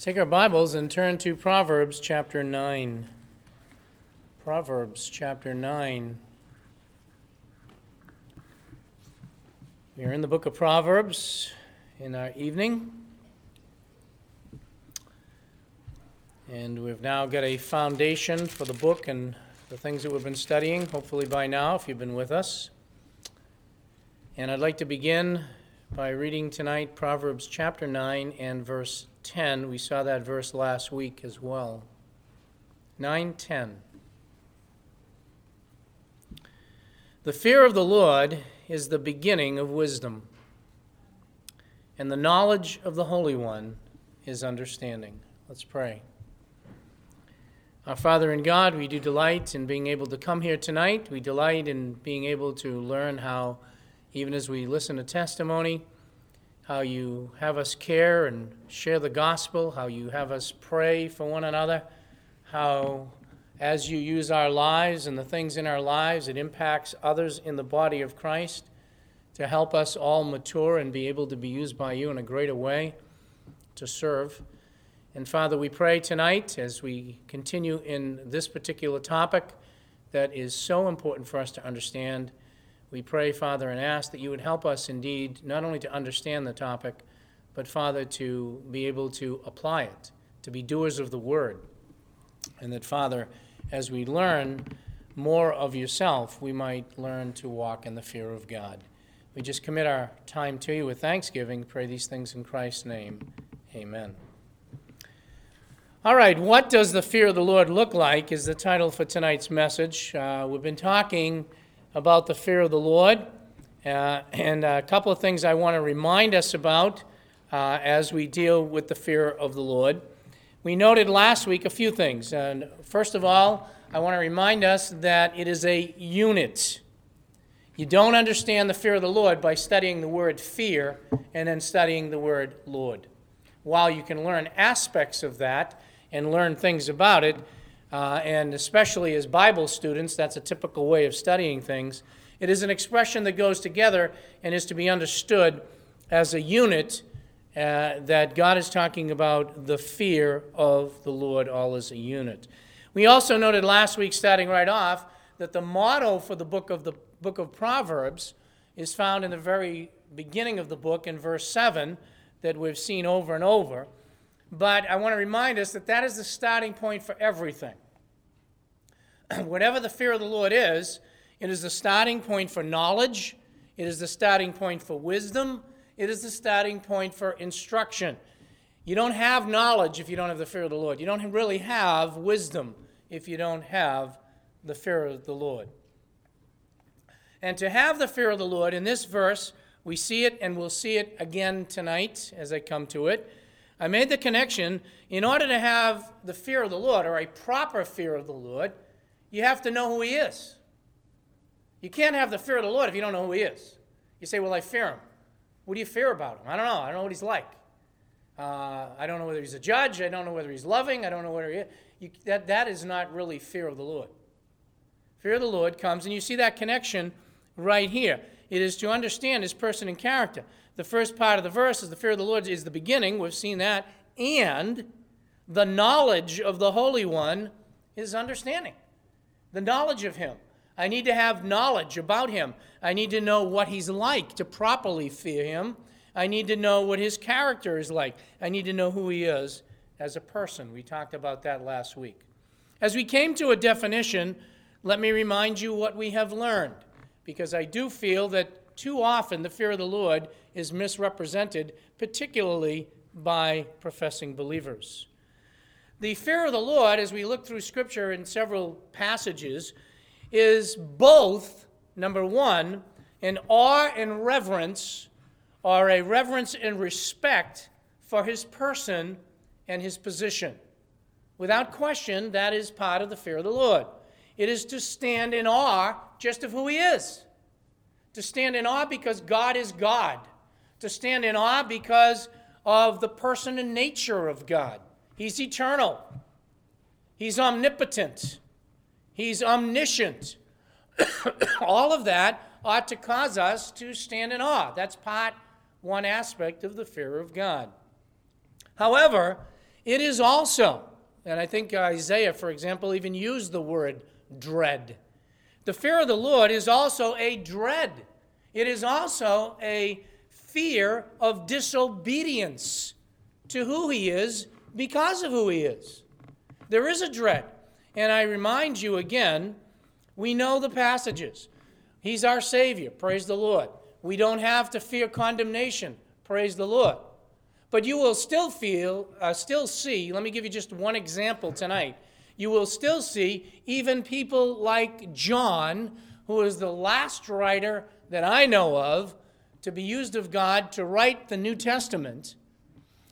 Take our Bibles and turn to Proverbs chapter 9. Proverbs chapter 9. We are in the book of Proverbs in our evening. And we've now got a foundation for the book and the things that we've been studying, hopefully by now, if you've been with us. And I'd like to begin by reading tonight Proverbs chapter 9 and verse 10. We saw that verse last week as well. 9:10. The fear of the Lord is the beginning of wisdom, and the knowledge of the Holy One is understanding. Let's pray. Our Father in God, we do delight in being able to come here tonight. We delight in being able to learn how, even as we listen to testimony, how you have us care and share the gospel, how you have us pray for one another, how as you use our lives and the things in our lives, it impacts others in the body of Christ to help us all mature and be able to be used by you in a greater way to serve. And Father, we pray tonight as we continue in this particular topic that is so important for us to understand. We pray, Father, and ask that you would help us indeed not only to understand the topic, but, Father, to be able to apply it, to be doers of the word. And that, Father, as we learn more of yourself, we might learn to walk in the fear of God. We just commit our time to you with thanksgiving. Pray these things in Christ's name. Amen. All right, what does the fear of the Lord look like is the title for tonight's message. We've been talking about the fear of the Lord, and a couple of things I want to remind us about as we deal with the fear of the Lord. We noted last week a few things. And first of all, I want to remind us that it is a unit. You don't understand the fear of the Lord by studying the word fear and then studying the word Lord. While you can learn aspects of that and learn things about it, and especially as Bible students, that's a typical way of studying things. It is an expression that goes together and is to be understood as a unit, that God is talking about the fear of the Lord all as a unit. We also noted last week, starting right off, that the motto for the book of Proverbs is found in the very beginning of the book in verse 7 that we've seen over and over. But I want to remind us that that is the starting point for everything. Whatever the fear of the Lord is, it is the starting point for knowledge. It is the starting point for wisdom. It is the starting point for instruction. You don't have knowledge if you don't have the fear of the Lord. You don't really have wisdom if you don't have the fear of the Lord. And to have the fear of the Lord, in this verse, we see it and we'll see it again tonight as I come to it. I made the connection, in order to have the fear of the Lord, or a proper fear of the Lord, you have to know who he is. You can't have the fear of the Lord if you don't know who he is. You say, well, I fear him. What do you fear about him? I don't know. I don't know what he's like. I don't know whether he's a judge. I don't know whether he's loving. I don't know whether he is. That is not really fear of the Lord. Fear of the Lord comes, and you see that connection right here. It is to understand his person and character. The first part of the verse is the fear of the Lord is the beginning. We've seen that. And the knowledge of the Holy One is understanding. The knowledge of him. I need to have knowledge about him. I need to know what he's like to properly fear him. I need to know what his character is like. I need to know who he is as a person. We talked about that last week. As we came to a definition, let me remind you what we have learned, because I do feel that too often the fear of the Lord is misrepresented, particularly by professing believers. The fear of the Lord, as we look through Scripture in several passages, is both, number one, an awe and reverence, or a reverence and respect for his person and his position. Without question, that is part of the fear of the Lord. It is to stand in awe just of who he is. To stand in awe because God is God. To stand in awe because of the person and nature of God. He's eternal. He's omnipotent. He's omniscient. All of that ought to cause us to stand in awe. That's one aspect of the fear of God. However, It is also, and I think Isaiah, for example, even used the word dread. The fear of the Lord is also a dread. It is also a fear of disobedience to who he is because of who he is. There is a dread. And I remind you again, we know the passages. He's our Savior. Praise the Lord. We don't have to fear condemnation. Praise the Lord. But you will still see, let me give you just one example tonight. You will still see even people like John, who is the last writer that I know of to be used of God to write the New Testament.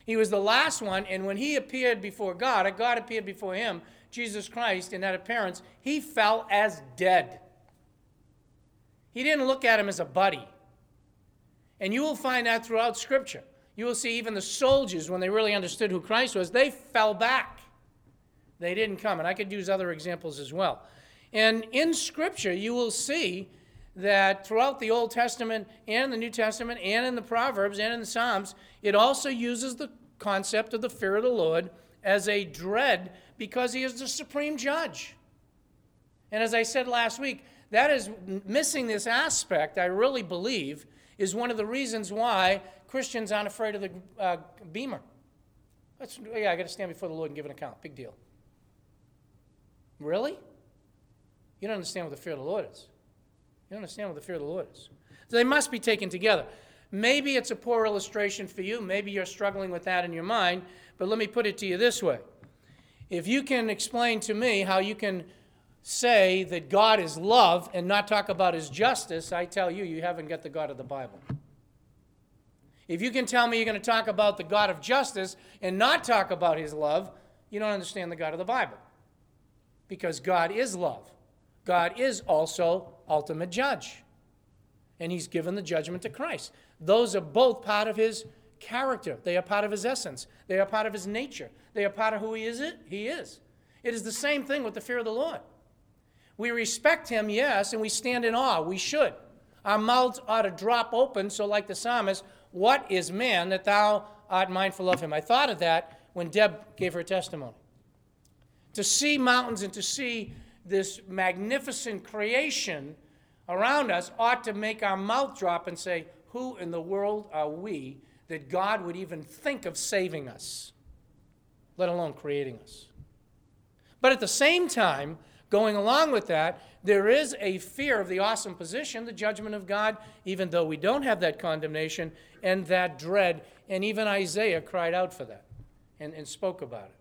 He was the last one, and when he appeared before God, or God appeared before him, Jesus Christ, in that appearance, he fell as dead. He didn't look at him as a buddy. And you will find that throughout Scripture. You will see even the soldiers, when they really understood who Christ was, they fell back. They didn't come. And I could use other examples as well. And in Scripture, you will see that throughout the Old Testament and the New Testament and in the Proverbs and in the Psalms, it also uses the concept of the fear of the Lord as a dread because he is the supreme judge. And as I said last week, that is missing this aspect, I really believe, is one of the reasons why Christians aren't afraid of the beamer. I got to stand before the Lord and give an account. Big deal. Really? You don't understand what the fear of the Lord is. You don't understand what the fear of the Lord is. They must be taken together. Maybe it's a poor illustration for you. Maybe you're struggling with that in your mind. But let me put it to you this way. If you can explain to me how you can say that God is love and not talk about his justice, I tell you, you haven't got the God of the Bible. If you can tell me you're going to talk about the God of justice and not talk about his love, you don't understand the God of the Bible. Because God is love. God is also ultimate judge. And he's given the judgment to Christ. Those are both part of his character. They are part of his essence. They are part of his nature. They are part of who he is. It is the same thing with the fear of the Lord. We respect him, yes, and we stand in awe. We should. Our mouths ought to drop open, so like the psalmist, what is man that thou art mindful of him? I thought of that when Deb gave her testimony. To see mountains and to see this magnificent creation around us ought to make our mouth drop and say, who in the world are we that God would even think of saving us, let alone creating us? But at the same time, going along with that, there is a fear of the awesome position, the judgment of God, even though we don't have that condemnation and that dread, and even Isaiah cried out for that and spoke about it.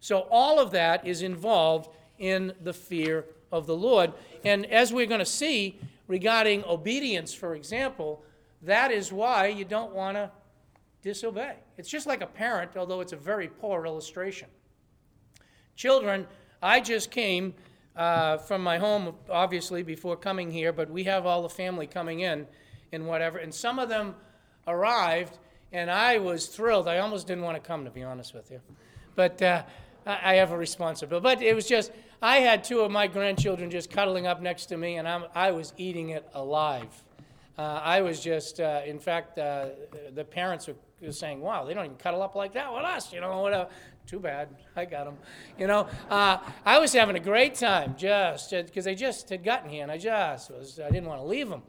So all of that is involved in the fear of the Lord. And as we're going to see regarding obedience, for example, that is why you don't want to disobey. It's just like a parent, although it's a very poor illustration. Children, I just came from my home, obviously, before coming here, but we have all the family coming in and whatever. And some of them arrived, and I was thrilled. I almost didn't want to come, to be honest with you. But I have a responsibility. But it was just, I had two of my grandchildren just cuddling up next to me, and I was eating it alive. I was just, in fact, the parents were saying, wow, they don't even cuddle up like that with us, you know, whatever. Too bad, I got them. You know, I was having a great time just because they just had gotten here, and I didn't want to leave them.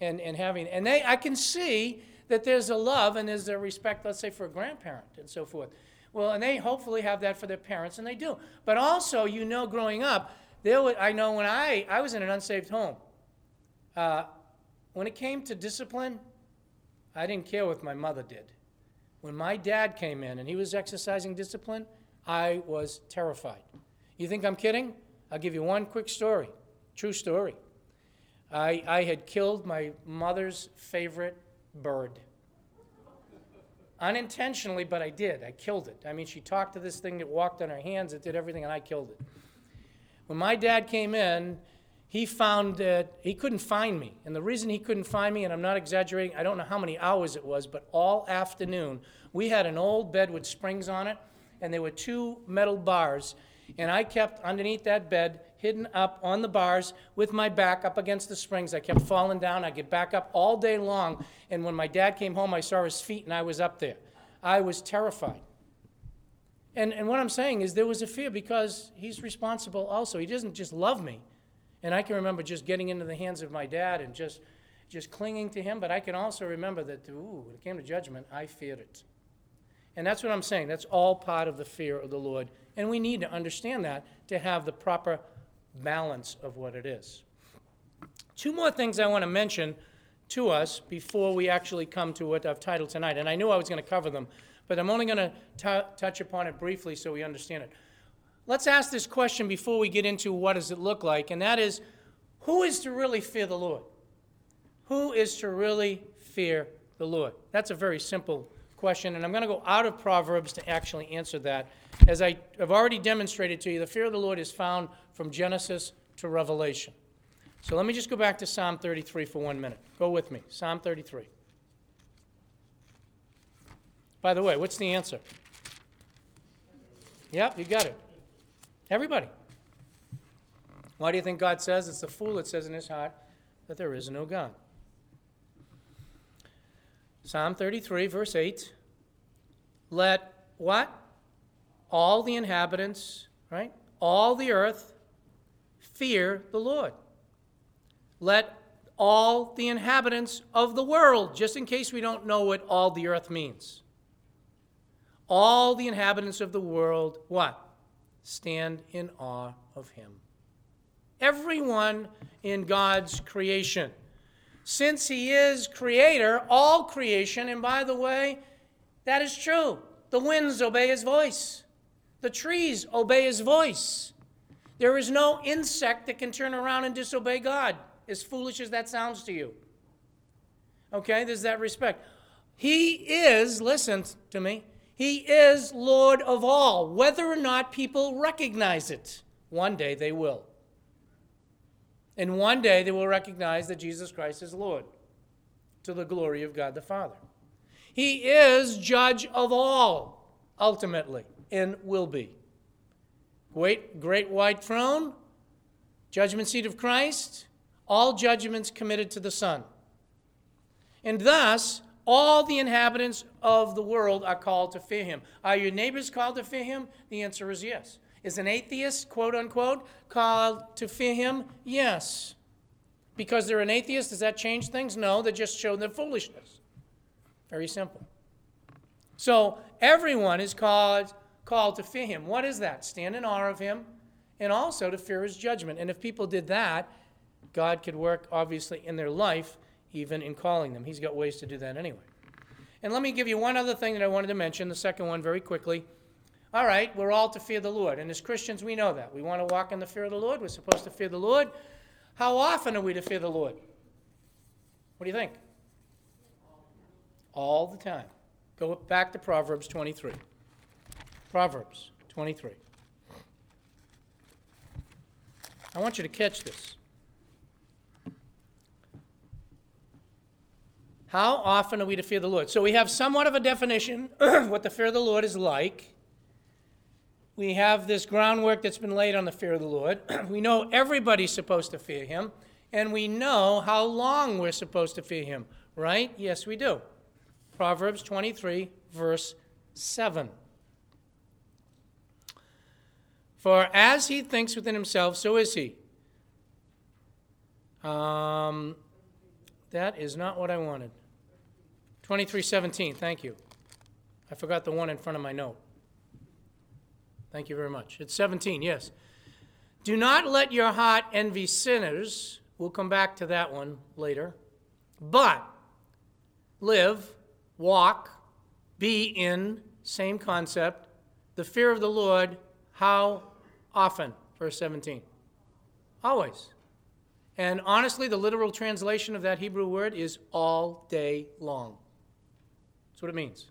I can see that there's a love and there's a respect, let's say, for a grandparent and so forth. Well, and they hopefully have that for their parents, and they do. But also, you know, growing up, I know when I was in an unsaved home, when it came to discipline, I didn't care what my mother did. When my dad came in and he was exercising discipline, I was terrified. You think I'm kidding? I'll give you one quick story, true story. I had killed my mother's favorite bird. Unintentionally, but I did. I killed it. I mean, she talked to this thing that walked on her hands. It did everything, and I killed it. When my dad came in, he found that he couldn't find me. And the reason he couldn't find me, and I'm not exaggerating, I don't know how many hours it was, but all afternoon, we had an old bed with springs on it, and there were two metal bars. And I kept underneath that bed, hidden up on the bars, with my back up against the springs. I kept falling down. I'd get back up all day long. And when my dad came home, I saw his feet, and I was up there. I was terrified. And what I'm saying is there was a fear because he's responsible also. He doesn't just love me. And I can remember just getting into the hands of my dad and just clinging to him. But I can also remember that, when it came to judgment, I feared it. And that's what I'm saying. That's all part of the fear of the Lord. And we need to understand that to have the proper balance of what it is. Two more things I want to mention to us before we actually come to what I've titled tonight. And I knew I was going to cover them, but I'm only going to touch upon it briefly so we understand it. Let's ask this question before we get into what does it look like, and that is, who is to really fear the Lord? Who is to really fear the Lord? That's a very simple question, and I'm going to go out of Proverbs to actually answer that. As I have already demonstrated to you, the fear of the Lord is found from Genesis to Revelation. So let me just go back to Psalm 33 for 1 minute. Go with me. Psalm 33. By the way, what's the answer? Yep, you got it. Everybody. Why do you think God says? It's the fool that says in his heart that there is no God. Psalm 33, verse 8. Let what? All the inhabitants, right? All the earth fear the Lord. Let all the inhabitants of the world, just in case we don't know what all the earth means. All the inhabitants of the world, what? Stand in awe of him. Everyone in God's creation. Since he is creator, all creation, and by the way, that is true. The winds obey his voice. The trees obey his voice. There is no insect that can turn around and disobey God. As foolish as that sounds to you. Okay, there's that respect. He is, listen to me, he is Lord of all, whether or not people recognize it. One day they will. And one day they will recognize that Jesus Christ is Lord, to the glory of God the Father. He is judge of all, ultimately, and will be. Great white throne, judgment seat of Christ, all judgments committed to the Son. And thus, all the inhabitants of the world are called to fear him. Are your neighbors called to fear him? The answer is yes. Is an atheist, quote unquote, called to fear him? Yes. Because they're an atheist, does that change things? No, they just show their foolishness. Very simple. So everyone is called to fear him. What is that? Stand in awe of him and also to fear his judgment. And if people did that, God could work, obviously, in their life, even in calling them. He's got ways to do that anyway. And let me give you one other thing that I wanted to mention, the second one very quickly. All right, we're all to fear the Lord. And as Christians, we know that. We want to walk in the fear of the Lord. We're supposed to fear the Lord. How often are we to fear the Lord? What do you think? All the time. Go back to Proverbs 23. Proverbs 23. I want you to catch this. How often are we to fear the Lord? So we have somewhat of a definition of what the fear of the Lord is like. We have this groundwork that's been laid on the fear of the Lord. We know everybody's supposed to fear him, and we know how long we're supposed to fear him, right? Yes, we do. Proverbs 23, verse 7. For as he thinks within himself, so is he. That is not what I wanted. 23:17, thank you. I forgot the one in front of my note. Thank you very much. It's 17, yes. Do not let your heart envy sinners. We'll come back to that one later. But live, walk, be in, same concept, the fear of the Lord, how often? Verse 17. Always. And honestly, the literal translation of that Hebrew word is all day long. That's what it means.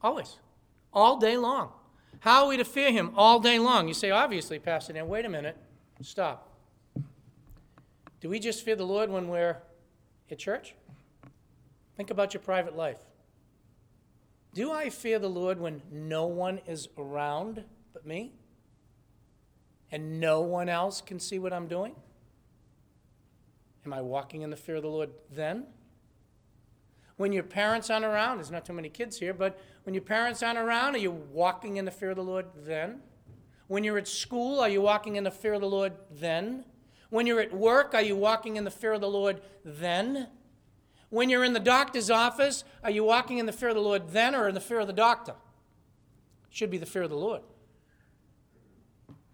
Always. All day long. How are we to fear him all day long? You say, obviously, Pastor Dan, wait a minute. Stop. Do we just fear the Lord when we're at church? Think about your private life. Do I fear the Lord when no one is around but me? And no one else can see what I'm doing? Am I walking in the fear of the Lord then? when your parents aren't around, there's not too many kids here, but when your parents aren't around, are you walking in the fear of the Lord then? When you're at school, are you walking in the fear of the Lord then? When you're at work, are you walking in the fear of the Lord then? When you're in the doctor's office, are you walking in the fear of the Lord then or in the fear of the doctor? Should be the fear of the Lord.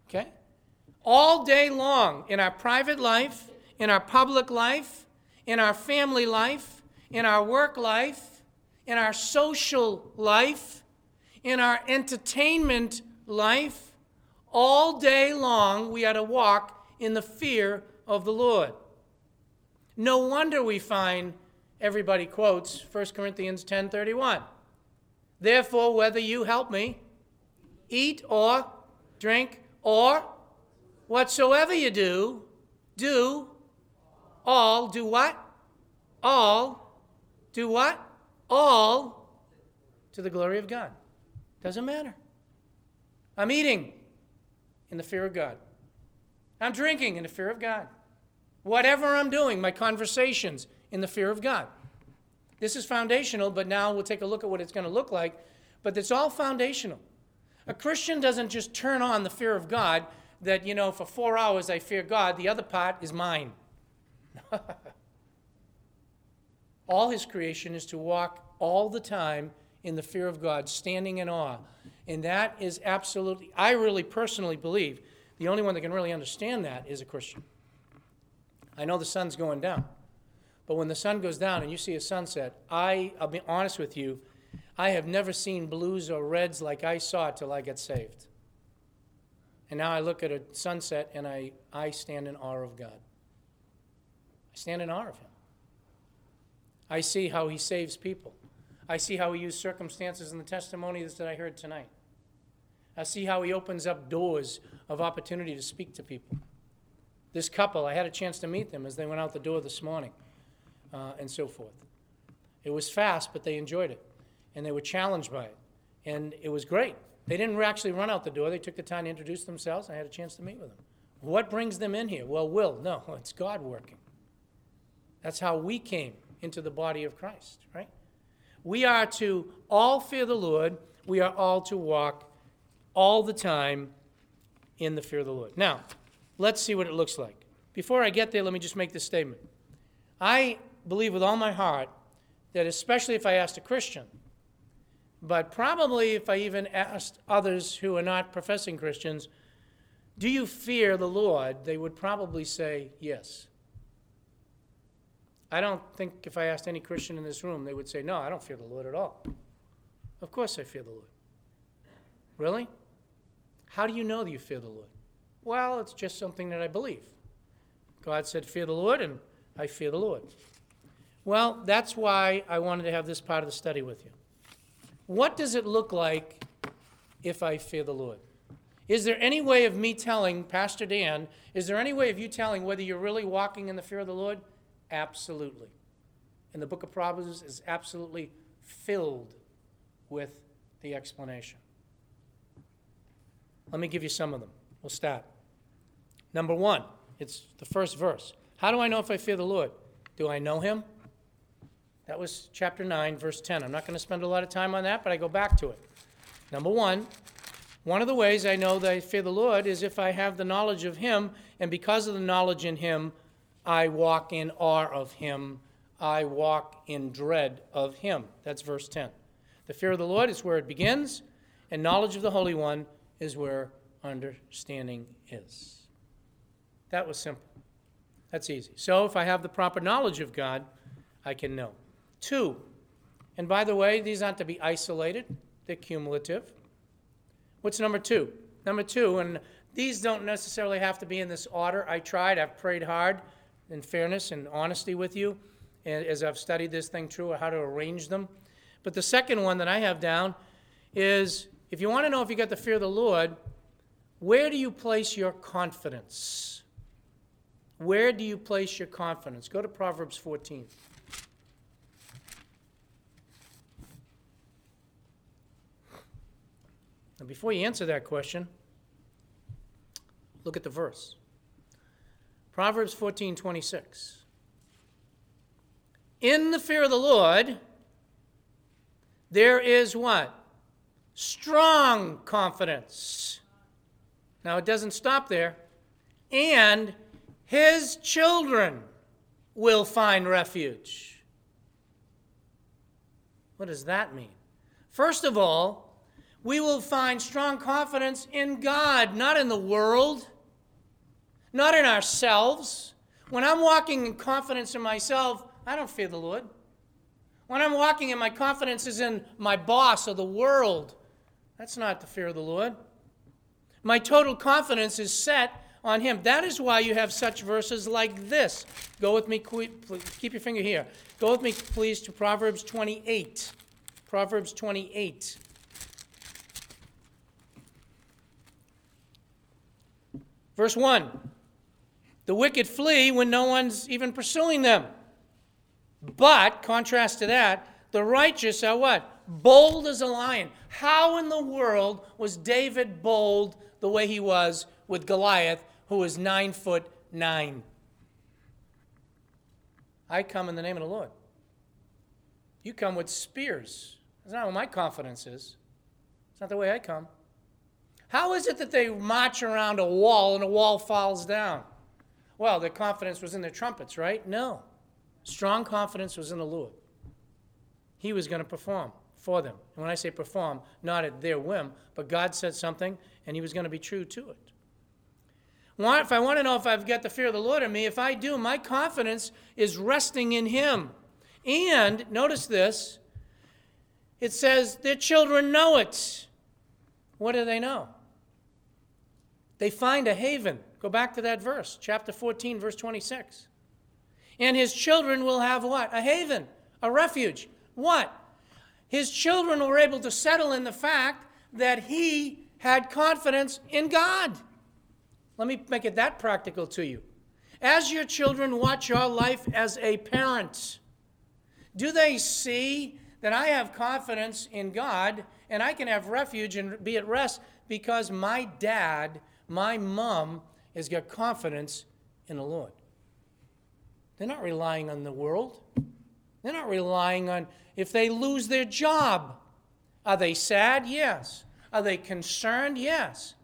Okay? All day long, in our private life, in our public life, in our family life, in our work life, in our social life, in our entertainment life, all day long we are to walk in the fear of the Lord. No wonder we find everybody quotes 1 Corinthians 10:31. Therefore, whether you help me, eat or drink or whatsoever you do, do what? All to the glory of God. Doesn't matter. I'm eating in the fear of God. I'm drinking in the fear of God. Whatever I'm doing, my conversations in the fear of God. This is foundational, but now we'll take a look at what it's going to look like. But it's all foundational. A Christian doesn't just turn on the fear of God that, you know, for 4 hours I fear God, the other part is mine. All his creation is to walk all the time in the fear of God, standing in awe. And that is absolutely, I really personally believe, the only one that can really understand that is a Christian. I know the sun's going down. But when the sun goes down and you see a sunset, I'll be honest with you, I have never seen blues or reds like I saw till I got saved. And now I look at a sunset and I stand in awe of God. I stand in awe of him. I see how he saves people. I see how he used circumstances in the testimonies that I heard tonight. I see how he opens up doors of opportunity to speak to people. This couple, I had a chance to meet them as they went out the door this morning. And so forth. It was fast, but they enjoyed it. And they were challenged by it. And it was great. They didn't actually run out the door. They took the time to introduce themselves. I had a chance to meet with them. What brings them in here? Well, it's God working. That's how we came into the body of Christ, right? We are to all fear the Lord. We are all to walk all the time in the fear of the Lord. Now, let's see what it looks like. Before I get there, let me just make this statement. I believe with all my heart that especially if I asked a Christian, but probably if I even asked others who are not professing Christians, do you fear the Lord? They would probably say yes. I don't think if I asked any Christian in this room, they would say, no, I don't fear the Lord at all. Of course I fear the Lord. Really? How do you know that you fear the Lord? Well, it's just something that I believe. God said, fear the Lord, and I fear the Lord. Well, that's why I wanted to have this part of the study with you. What does it look like if I fear the Lord? Is there any way of me telling, Pastor Dan, is there any way of you telling whether you're really walking in the fear of the Lord? Absolutely. And the book of Proverbs is absolutely filled with the explanation. Let me give you some of them. We'll start. Number one, it's the first verse. How do I know if I fear the Lord? Do I know him? That was chapter 9, verse 10. I'm not going to spend a lot of time on that, but I go back to it. Number one of the ways I know that I fear the Lord is if I have the knowledge of him, and because of the knowledge in him, I walk in awe of him. I walk in dread of him. That's verse 10. The fear of the Lord is where it begins, and knowledge of the Holy One is where understanding is. That was simple. That's easy. So if I have the proper knowledge of God, I can know. Two, and by the way, these aren't to be isolated. They're cumulative. What's number two? Number two, and these don't necessarily have to be in this order. I've prayed hard in fairness and honesty with you as I've studied this thing through, how to arrange them. But the second one that I have down is, if you want to know if you got the fear of the Lord, where do you place your confidence? Where do you place your confidence? Go to Proverbs 14. Now, before you answer that question, look at the verse. Proverbs 14:26. In the fear of the Lord There is what? Strong confidence. Now, it doesn't stop there. And his children will find refuge. What does that mean? First of all, we will find strong confidence in God, not in the world, not in ourselves. When I'm walking in confidence in myself, I don't fear the Lord. When I'm walking and my confidence is in my boss or the world, that's not the fear of the Lord. My total confidence is set on him. That is why you have such verses like this. Go with me, keep your finger here. Go with me, please, to Proverbs 28. Proverbs 28. Verse 1. The wicked flee when no one's even pursuing them. But, contrast to that, the righteous are what? Bold as a lion. How in the world was David bold the way he was with Goliath, who was 9'9"? I come in the name of the Lord. You come with spears. That's not what my confidence is. It's not the way I come. How is it that they march around a wall and the wall falls down? Well, their confidence was in their trumpets, right? No. Strong confidence was in the Lord. He was going to perform for them. And when I say perform, not at their whim, but God said something, and he was going to be true to it. If I want to know if I've got the fear of the Lord in me, if I do, my confidence is resting in him. And, notice this, it says, their children know it. What do they know? They find a haven. Go back to that verse, chapter 14, verse 26. And his children will have what? A haven, a refuge. What? His children were able to settle in the fact that he had confidence in God. Let me make it that practical to you. As your children watch your life as a parent, do they see that I have confidence in God and I can have refuge and be at rest because my dad, my mom, has got confidence in the Lord? They're not relying on the world. They're not relying on if they lose their job. Are they sad? Yes. Are they concerned? Yes.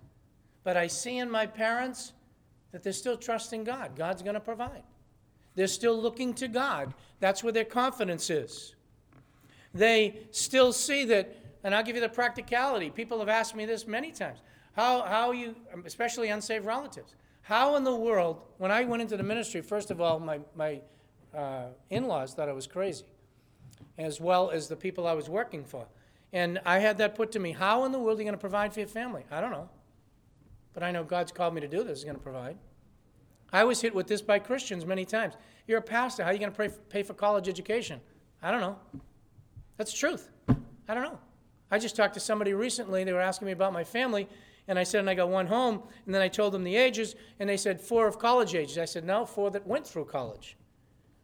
But I see in my parents that they're still trusting God. God's going to provide. They're still looking to God. That's where their confidence is. They still see that, and I'll give you the practicality. People have asked me this many times. How you, especially unsaved relatives, how in the world, when I went into the ministry, first of all, my in-laws thought I was crazy, as well as the people I was working for. And I had that put to me, how in the world are you going to provide for your family? I don't know. But I know God's called me to do this. He's going to provide. I was hit with this by Christians many times. You're a pastor. How are you going to pay for college education? I don't know. That's the truth. I don't know. I just talked to somebody recently. They were asking me about my family. And I said, and I got one home. And then I told them the ages. And they said, 4 of college ages. I said, no, 4 that went through college.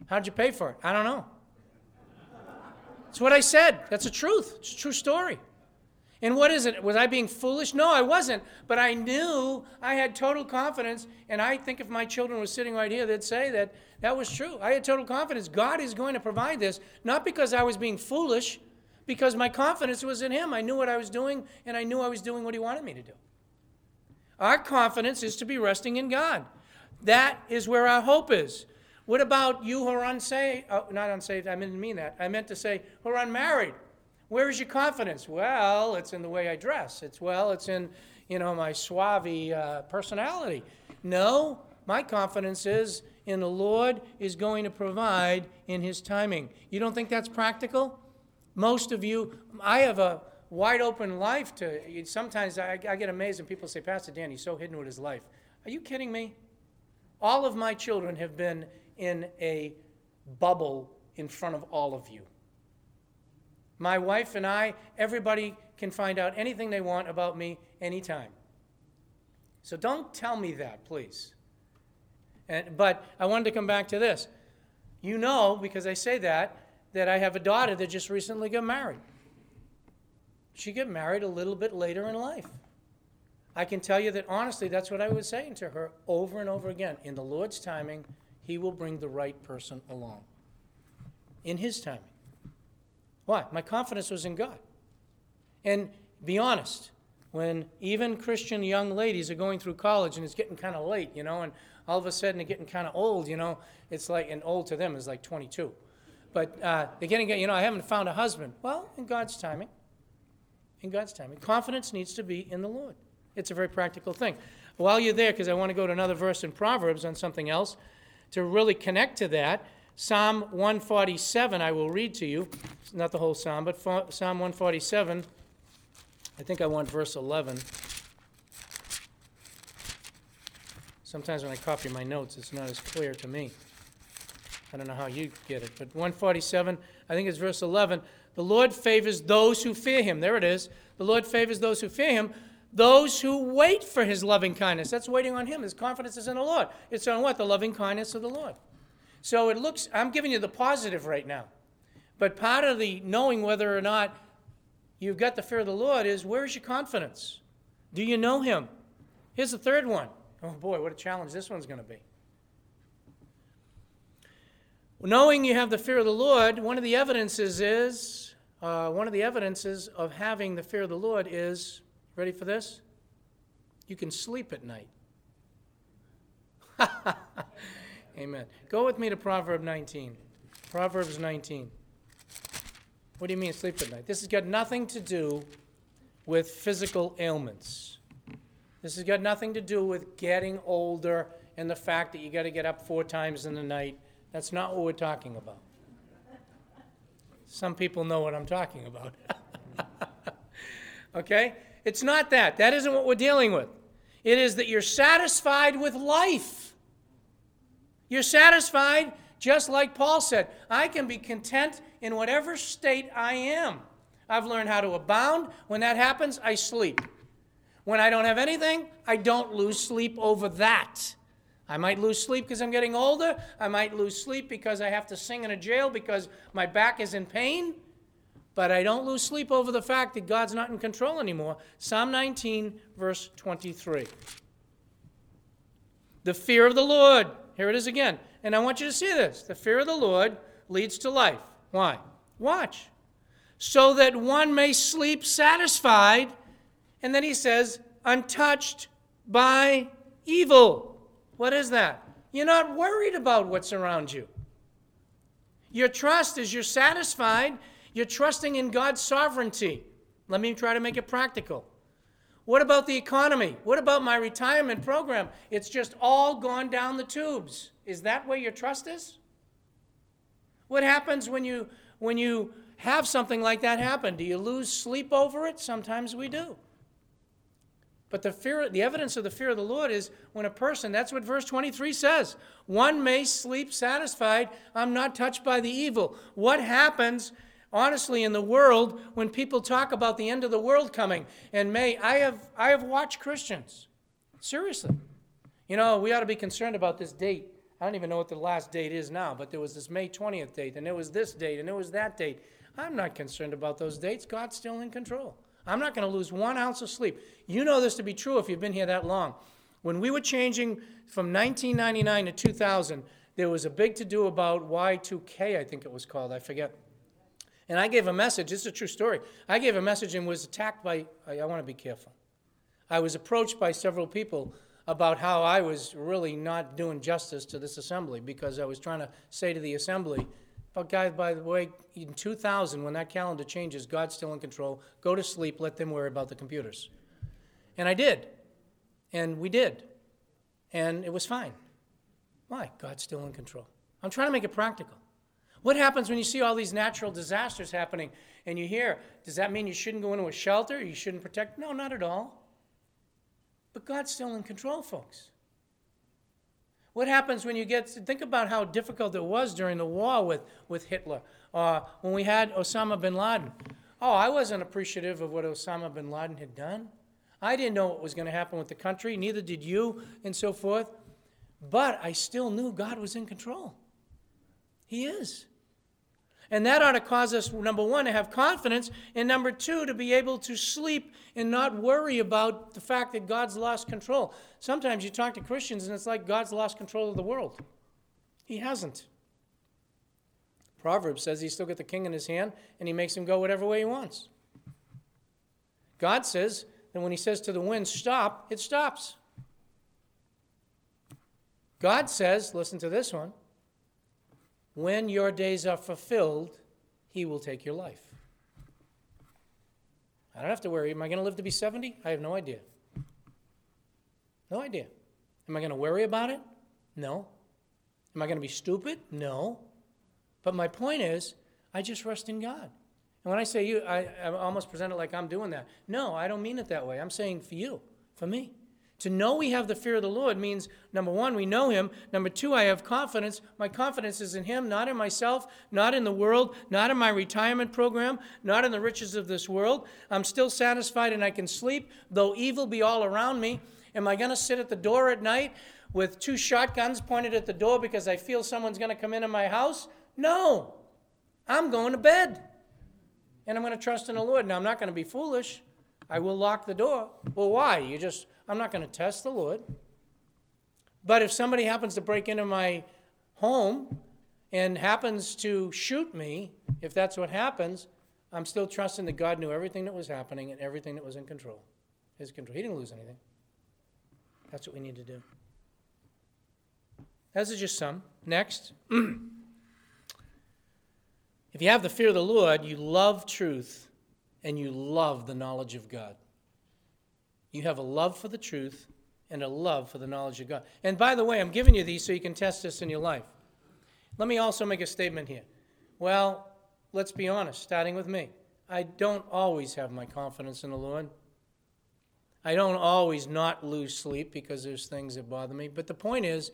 How'd you pay for it? I don't know. That's what I said. That's the truth. It's a true story. And what is it? Was I being foolish? No, I wasn't. But I knew I had total confidence. And I think if my children were sitting right here, they'd say that that was true. I had total confidence. God is going to provide this, not because I was being foolish, because my confidence was in him. I knew what I was doing, and I knew I was doing what he wanted me to do. Our confidence is to be resting in God. That is where our hope is. What about you who are unsaved? Oh, not unsaved. I didn't mean that. I meant to say who are unmarried. Where is your confidence? Well, it's in the way I dress. It's in, my suave personality. No, my confidence is in the Lord is going to provide in his timing. You don't think that's practical? Most of you, I have a wide open life to, sometimes I get amazed when people say, Pastor Dan, he's so hidden with his life. Are you kidding me? All of my children have been in a bubble in front of all of you. My wife and I, everybody can find out anything they want about me anytime. So don't tell me that, please. But I wanted to come back to this. You know, because I say that I have a daughter that just recently got married. She got married a little bit later in life. I can tell you that honestly, that's what I was saying to her over and over again. In the Lord's timing, he will bring the right person along. In his timing. Why? My confidence was in God. And be honest, when even Christian young ladies are going through college and it's getting kind of late, and all of a sudden they're getting kind of old, it's like, and old to them is like 22. But they're getting, I haven't found a husband. Well, in God's timing. In God's timing. Confidence needs to be in the Lord. It's a very practical thing. While you're there, because I want to go to another verse in Proverbs on something else, to really connect to that, Psalm 147, I will read to you. It's not the whole Psalm, but Psalm 147. I think I want verse 11. Sometimes when I copy my notes, it's not as clear to me. I don't know how you get it, but 147, I think it's verse 11. The Lord favors those who fear him. There it is. The Lord favors those who fear him, those who wait for his loving kindness. That's waiting on him. His confidence is in the Lord. It's on what? The loving kindness of the Lord. So it looks, I'm giving you the positive right now. But part of the knowing whether or not you've got the fear of the Lord is, where's your confidence? Do you know him? Here's the third one. Oh boy, what a challenge this one's going to be. Knowing you have the fear of the Lord, one of the evidences of having the fear of the Lord is, ready for this? You can sleep at night. Amen. Go with me to Proverbs 19. Proverbs 19. What do you mean sleep at night? This has got nothing to do with physical ailments. This has got nothing to do with getting older and the fact that you got to get up 4 times in the night. That's not what we're talking about. Some people know what I'm talking about. Okay? It's not that. That isn't what we're dealing with. It is that you're satisfied with life. You're satisfied, just like Paul said, I can be content in whatever state I am. I've learned how to abound. When that happens, I sleep. When I don't have anything, I don't lose sleep over that. I might lose sleep because I'm getting older. I might lose sleep because I have to sing in a jail because my back is in pain. But I don't lose sleep over the fact that God's not in control anymore. Psalm 19, verse 23. The fear of the Lord. Here it is again. And I want you to see this. The fear of the Lord leads to life. Why? Watch. So that one may sleep satisfied. And then he says, untouched by evil. What is that? You're not worried about what's around you. Your trust is you're satisfied. You're trusting in God's sovereignty. Let me try to make it practical. What about the economy? What about my retirement program? It's just all gone down the tubes. Is that where your trust is? What happens when you have something like that happen? Do you lose sleep over it? Sometimes we do. But the evidence of the fear of the Lord is when a person, that's what verse 23 says, one may sleep satisfied, I'm not touched by the evil. What happens, honestly, in the world when people talk about the end of the world coming? And I have watched Christians. Seriously. We ought to be concerned about this date. I don't even know what the last date is now, but there was this May 20th date, and there was this date, and there was that date. I'm not concerned about those dates. God's still in control. I'm not going to lose 1 ounce of sleep. You know this to be true if you've been here that long. When we were changing from 1999 to 2000, there was a big to-do about Y2K, I think it was called. I forget. And I gave a message. It's a true story. I gave a message and was attacked by, I want to be careful. I was approached by several people about how I was really not doing justice to this assembly because I was trying to say to the assembly, but guys, by the way, in 2000, when that calendar changes, God's still in control. Go to sleep. Let them worry about the computers. And I did. And we did. And it was fine. Why? God's still in control. I'm trying to make it practical. What happens when you see all these natural disasters happening and you hear, does that mean you shouldn't go into a shelter? You shouldn't protect? No, not at all. But God's still in control, folks. What happens when you get to think about how difficult it was during the war with Hitler, when we had Osama bin Laden? Oh, I wasn't appreciative of what Osama bin Laden had done. I didn't know what was going to happen with the country, neither did you, and so forth. But I still knew God was in control. He is. And that ought to cause us, number one, to have confidence, and number two, to be able to sleep and not worry about the fact that God's lost control. Sometimes you talk to Christians and it's like God's lost control of the world. He hasn't. Proverbs says he's still got the king in his hand, and he makes him go whatever way he wants. God says, and when he says to the wind, stop, it stops. God says, listen to this one, when your days are fulfilled, he will take your life. I don't have to worry. Am I going to live to be 70? I have no idea. No idea. Am I going to worry about it? No. Am I going to be stupid? No. But my point is, I just rest in God. And when I say you, I almost present it like I'm doing that. No, I don't mean it that way. I'm saying for you, for me. To know we have the fear of the Lord means, number one, we know him. Number two, I have confidence. My confidence is in him, not in myself, not in the world, not in my retirement program, not in the riches of this world. I'm still satisfied and I can sleep, though evil be all around me. Am I going to sit at the door at night with two shotguns pointed at the door because I feel someone's going to come into my house? No. I'm going to bed. And I'm going to trust in the Lord. Now, I'm not going to be foolish. I will lock the door. Well, why? I'm not going to test the Lord. But if somebody happens to break into my home and happens to shoot me, if that's what happens, I'm still trusting that God knew everything that was happening and everything that was in control. His control. He didn't lose anything. That's what we need to do. Those are just some. Next. If you have the fear of the Lord, you love truth and you love the knowledge of God. You have a love for the truth and a love for the knowledge of God. And by the way, I'm giving you these so you can test this in your life. Let me also make a statement here. Well, let's be honest, starting with me. I don't always have my confidence in the Lord. I don't always not lose sleep because there's things that bother me. But the point is,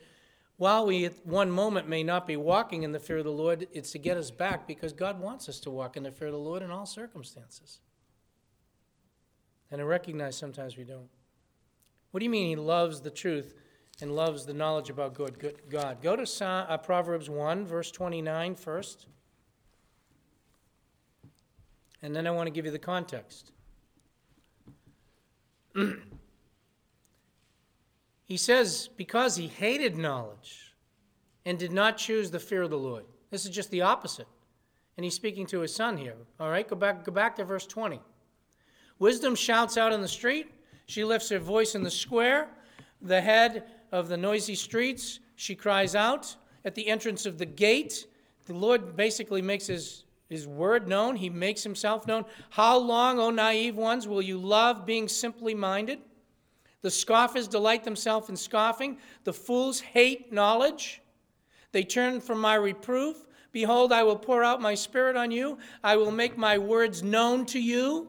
while we at one moment may not be walking in the fear of the Lord, it's to get us back because God wants us to walk in the fear of the Lord in all circumstances. And I recognize sometimes we don't. What do you mean he loves the truth and loves the knowledge about God? Go to Proverbs 1, verse 29 first. And then I want to give you the context. He says, because he hated knowledge and did not choose the fear of the Lord. This is just the opposite. And he's speaking to his son here. All right, go back to verse 20. Wisdom shouts out in the street. She lifts her voice in the square. The head of the noisy streets, she cries out. At the entrance of the gate, the Lord basically makes his word known. He makes himself known. How long, O naive ones, will you love being simply minded? The scoffers delight themselves in scoffing. The fools hate knowledge. They turn from my reproof. Behold, I will pour out my spirit on you. I will make my words known to you.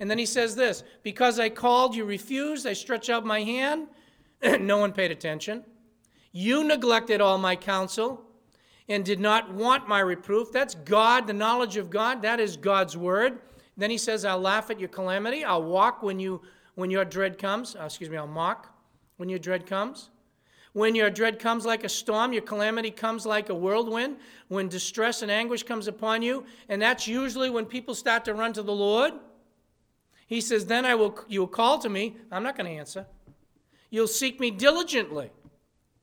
And then he says this, because I called, you refused. I stretched out my hand. No one paid attention. You neglected all my counsel and did not want my reproof. That's God, the knowledge of God. That is God's word. And then he says, I'll laugh at your calamity. I'll walk when your dread comes, I'll mock when your dread comes. When your dread comes like a storm, your calamity comes like a whirlwind, when distress and anguish comes upon you, and that's usually when people start to run to the Lord. He says, then you will call to me. I'm not going to answer. You'll seek me diligently,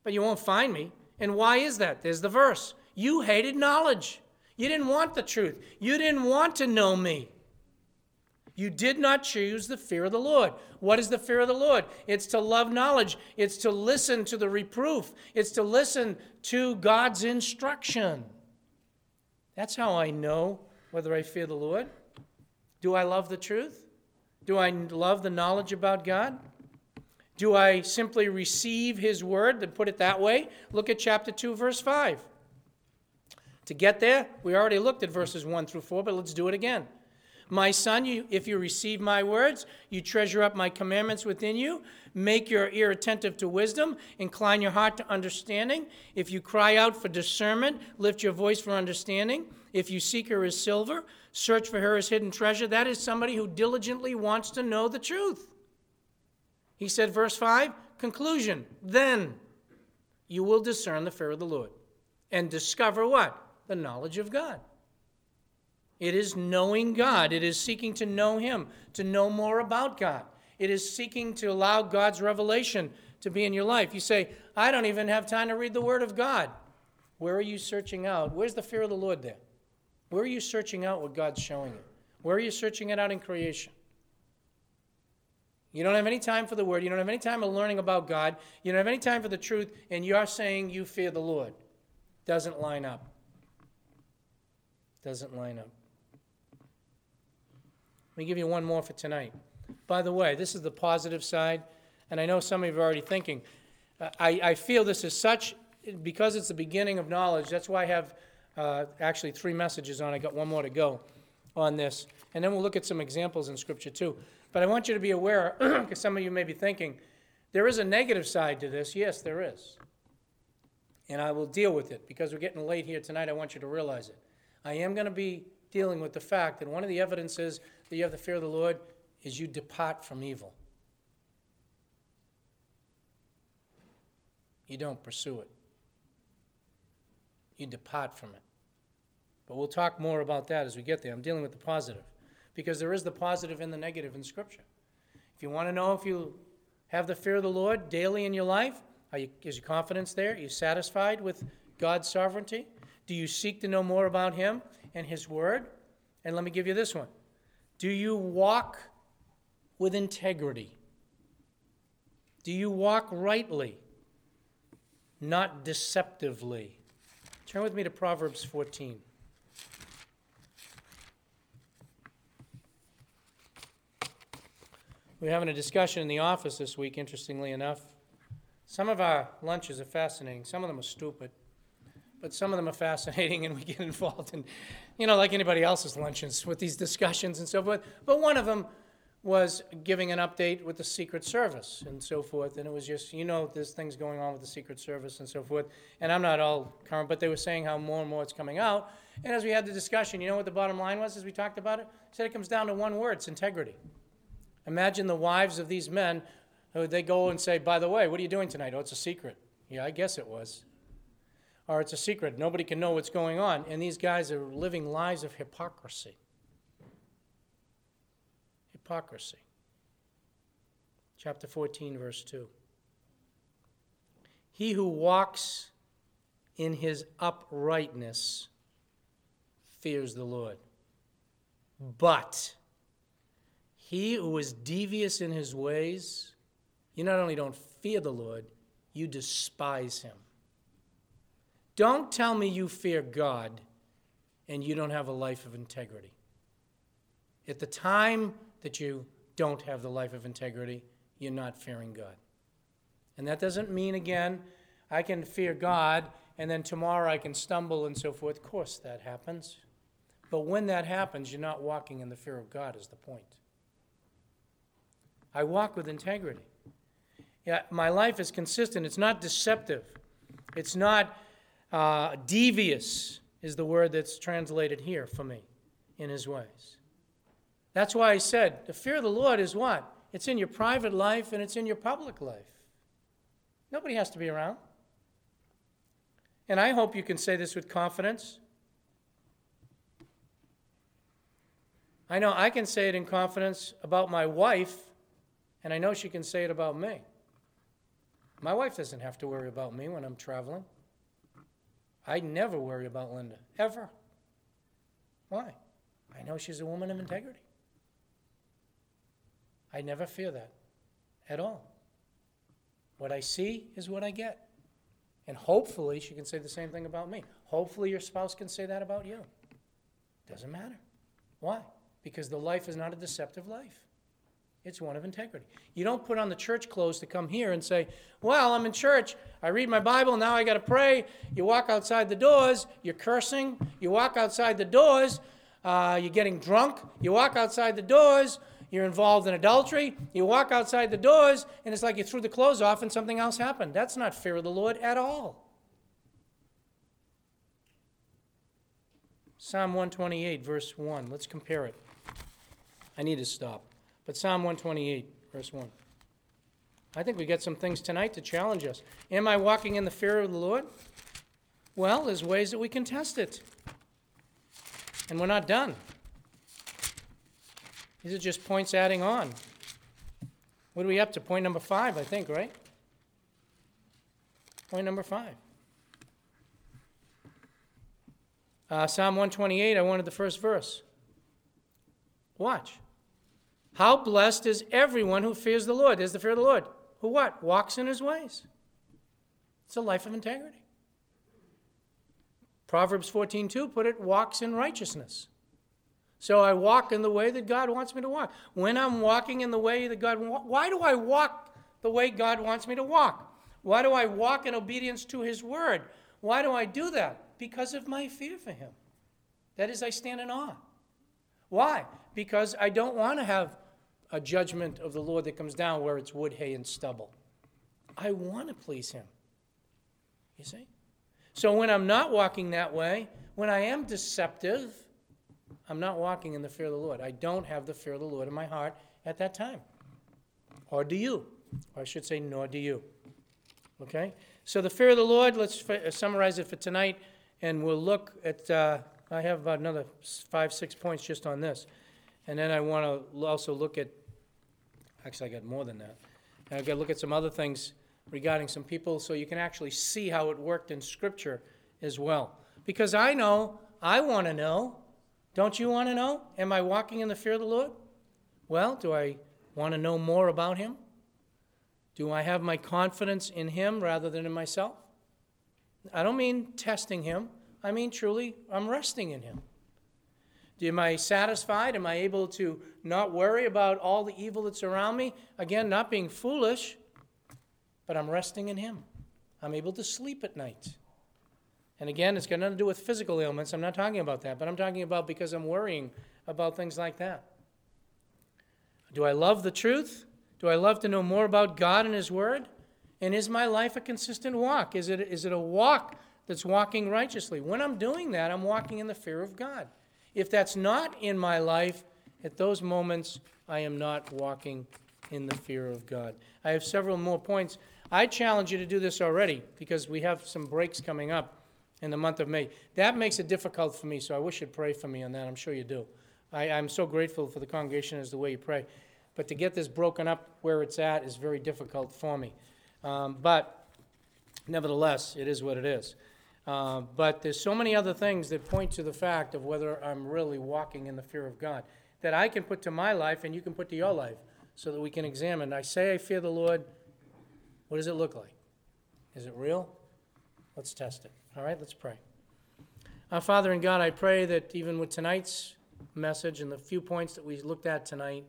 but you won't find me. And why is that? There's the verse. You hated knowledge. You didn't want the truth. You didn't want to know me. You did not choose the fear of the Lord. What is the fear of the Lord? It's to love knowledge. It's to listen to the reproof. It's to listen to God's instruction. That's how I know whether I fear the Lord. Do I love the truth? Do I love the knowledge about God? Do I simply receive his word? To put it that way, look at chapter 2, verse 5. To get there, we already looked at verses 1 through 4, but let's do it again. My son, if you receive my words, you treasure up my commandments within you. Make your ear attentive to wisdom. Incline your heart to understanding. If you cry out for discernment, lift your voice for understanding. If you seek her as silver, search for her as hidden treasure. That is somebody who diligently wants to know the truth. He said, verse 5, conclusion, then you will discern the fear of the Lord and discover what? The knowledge of God. It is knowing God. It is seeking to know him, to know more about God. It is seeking to allow God's revelation to be in your life. You say, I don't even have time to read the word of God. Where are you searching out? Where's the fear of the Lord there? Where are you searching out what God's showing you? Where are you searching it out in creation? You don't have any time for the Word. You don't have any time of learning about God. You don't have any time for the truth, and you're saying you fear the Lord. Doesn't line up. Doesn't line up. Let me give you one more for tonight. By the way, this is the positive side, and I know some of you are already thinking. I feel this is such, because it's the beginning of knowledge, that's why I have actually 3 messages on. I got one more to go on this. And then we'll look at some examples in Scripture too. But I want you to be aware, because some of you may be thinking, there is a negative side to this. Yes, there is. And I will deal with it, because we're getting late here tonight. I want you to realize it. I am going to be dealing with the fact that one of the evidences that you have the fear of the Lord is you depart from evil. You don't pursue it. You depart from it. But we'll talk more about that as we get there. I'm dealing with the positive, because there is the positive and the negative in Scripture. If you want to know if you have the fear of the Lord daily in your life, is your confidence there? Are you satisfied with God's sovereignty? Do you seek to know more about Him and His Word? And let me give you this one. Do you walk with integrity? Do you walk rightly, not deceptively? Turn with me to Proverbs 14. We're having a discussion in the office this week, interestingly enough. Some of our lunches are fascinating. Some of them are stupid. But some of them are fascinating, and we get involved in, like anybody else's lunches, with these discussions and so forth. But one of them was giving an update with the Secret Service and so forth. And it was just, there's things going on with the Secret Service and so forth. And I'm not all current, but they were saying how more and more it's coming out. And as we had the discussion, you know what the bottom line was as we talked about it? I said it comes down to one word. It's integrity. Imagine the wives of these men who they go and say, by the way, what are you doing tonight? Oh, it's a secret. Yeah, I guess it was. Or it's a secret. Nobody can know what's going on. And these guys are living lives of hypocrisy. Hypocrisy. Chapter 14, verse 2. He who walks in his uprightness fears the Lord. But he who is devious in his ways, you not only don't fear the Lord, you despise him. Don't tell me you fear God and you don't have a life of integrity. At the time that you don't have the life of integrity, you're not fearing God. And that doesn't mean, again, I can fear God and then tomorrow I can stumble and so forth. Of course that happens. But when that happens, you're not walking in the fear of God is the point. I walk with integrity. Yeah, my life is consistent. It's not deceptive. It's not... devious is the word that's translated here for me, in his ways. That's why I said the fear of the Lord is what? It's in your private life and it's in your public life. Nobody has to be around. And I hope you can say this with confidence. I know I can say it in confidence about my wife, and I know she can say it about me. My wife doesn't have to worry about me when I'm traveling. I never worry about Linda, ever. Why? I know she's a woman of integrity. I never fear that at all. What I see is what I get. And hopefully she can say the same thing about me. Hopefully your spouse can say that about you. Doesn't matter. Why? Because the life is not a deceptive life. It's one of integrity. You don't put on the church clothes to come here and say, well, I'm in church, I read my Bible, now I got to pray. You walk outside the doors, you're cursing. You walk outside the doors, you're getting drunk. You walk outside the doors, you're involved in adultery. You walk outside the doors, and it's like you threw the clothes off and something else happened. That's not fear of the Lord at all. Psalm 128, verse 1. Let's compare it. I need to stop. But Psalm 128, verse 1. I think we get some things tonight to challenge us. Am I walking in the fear of the Lord? Well, there's ways that we can test it. And we're not done. These are just points adding on. What are we up to? Point number 5, I think, right? Point number 5. Psalm 128, I wanted the first verse. Watch. How blessed is everyone who fears the Lord. There's the fear of the Lord. Who what? Walks in his ways. It's a life of integrity. Proverbs 14:2 put it, walks in righteousness. So I walk in the way that God wants me to walk. When I'm walking in the way that God wants, why do I walk the way God wants me to walk? Why do I walk in obedience to his word? Why do I do that? Because of my fear for him. That is, I stand in awe. Why? Because I don't want to have a judgment of the Lord that comes down where it's wood, hay, and stubble. I want to please him. You see? So when I'm not walking that way, when I am deceptive, I'm not walking in the fear of the Lord. I don't have the fear of the Lord in my heart at that time. Or do you? Or I should say, nor do you. Okay? So the fear of the Lord, let's summarize it for tonight, and we'll look at, I have about another 5-6 points just on this. And then I want to also look at, actually I got more than that. I've got to look at some other things regarding some people so you can actually see how it worked in Scripture as well. Because I know, I want to know. Don't you want to know? Am I walking in the fear of the Lord? Well, do I want to know more about him? Do I have my confidence in him rather than in myself? I don't mean testing him. I mean truly, I'm resting in him. Am I satisfied? Am I able to not worry about all the evil that's around me? Again, not being foolish, but I'm resting in him. I'm able to sleep at night. And again, it's got nothing to do with physical ailments. I'm not talking about that, but I'm talking about because I'm worrying about things like that. Do I love the truth? Do I love to know more about God and his word? And is my life a consistent walk? Is it a walk that's walking righteously? When I'm doing that, I'm walking in the fear of God. If that's not in my life, at those moments, I am not walking in the fear of God. I have several more points. I challenge you to do this already because we have some breaks coming up in the month of May. That makes it difficult for me, so I wish you'd pray for me on that. I'm sure you do. I'm so grateful for the congregation as the way you pray. But to get this broken up where it's at is very difficult for me. But nevertheless, it is what it is. But there's so many other things that point to the fact of whether I'm really walking in the fear of God that I can put to my life and you can put to your life so that we can examine. I say I fear the Lord. What does it look like? Is it real? Let's test it. All right, let's pray. Our Father in God, I pray that even with tonight's message and the few points that we looked at tonight,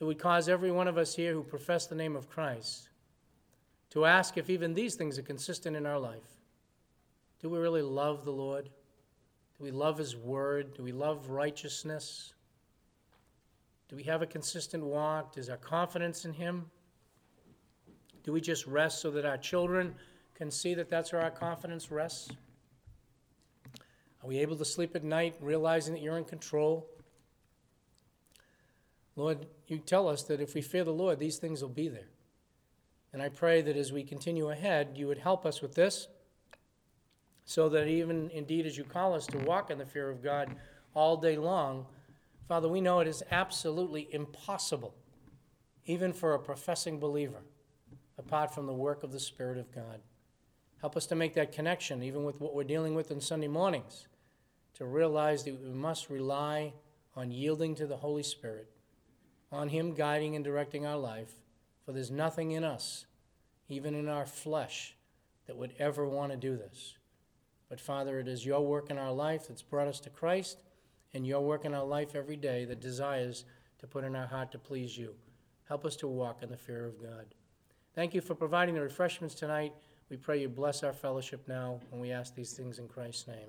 it would cause every one of us here who profess the name of Christ to ask if even these things are consistent in our life. Do we really love the Lord? Do we love his word? Do we love righteousness? Do we have a consistent walk? Is our confidence in him? Do we just rest so that our children can see that that's where our confidence rests? Are we able to sleep at night realizing that you're in control? Lord, you tell us that if we fear the Lord, these things will be there. And I pray that as we continue ahead, you would help us with this so that even indeed as you call us to walk in the fear of God all day long, Father, we know it is absolutely impossible, even for a professing believer, apart from the work of the Spirit of God. Help us to make that connection, even with what we're dealing with on Sunday mornings, to realize that we must rely on yielding to the Holy Spirit, on him guiding and directing our life, for there's nothing in us, even in our flesh, that would ever want to do this. But Father, it is your work in our life that's brought us to Christ, and your work in our life every day that desires to put in our heart to please you. Help us to walk in the fear of God. Thank you for providing the refreshments tonight. We pray you bless our fellowship now, and we ask these things in Christ's name.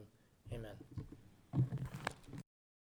Amen.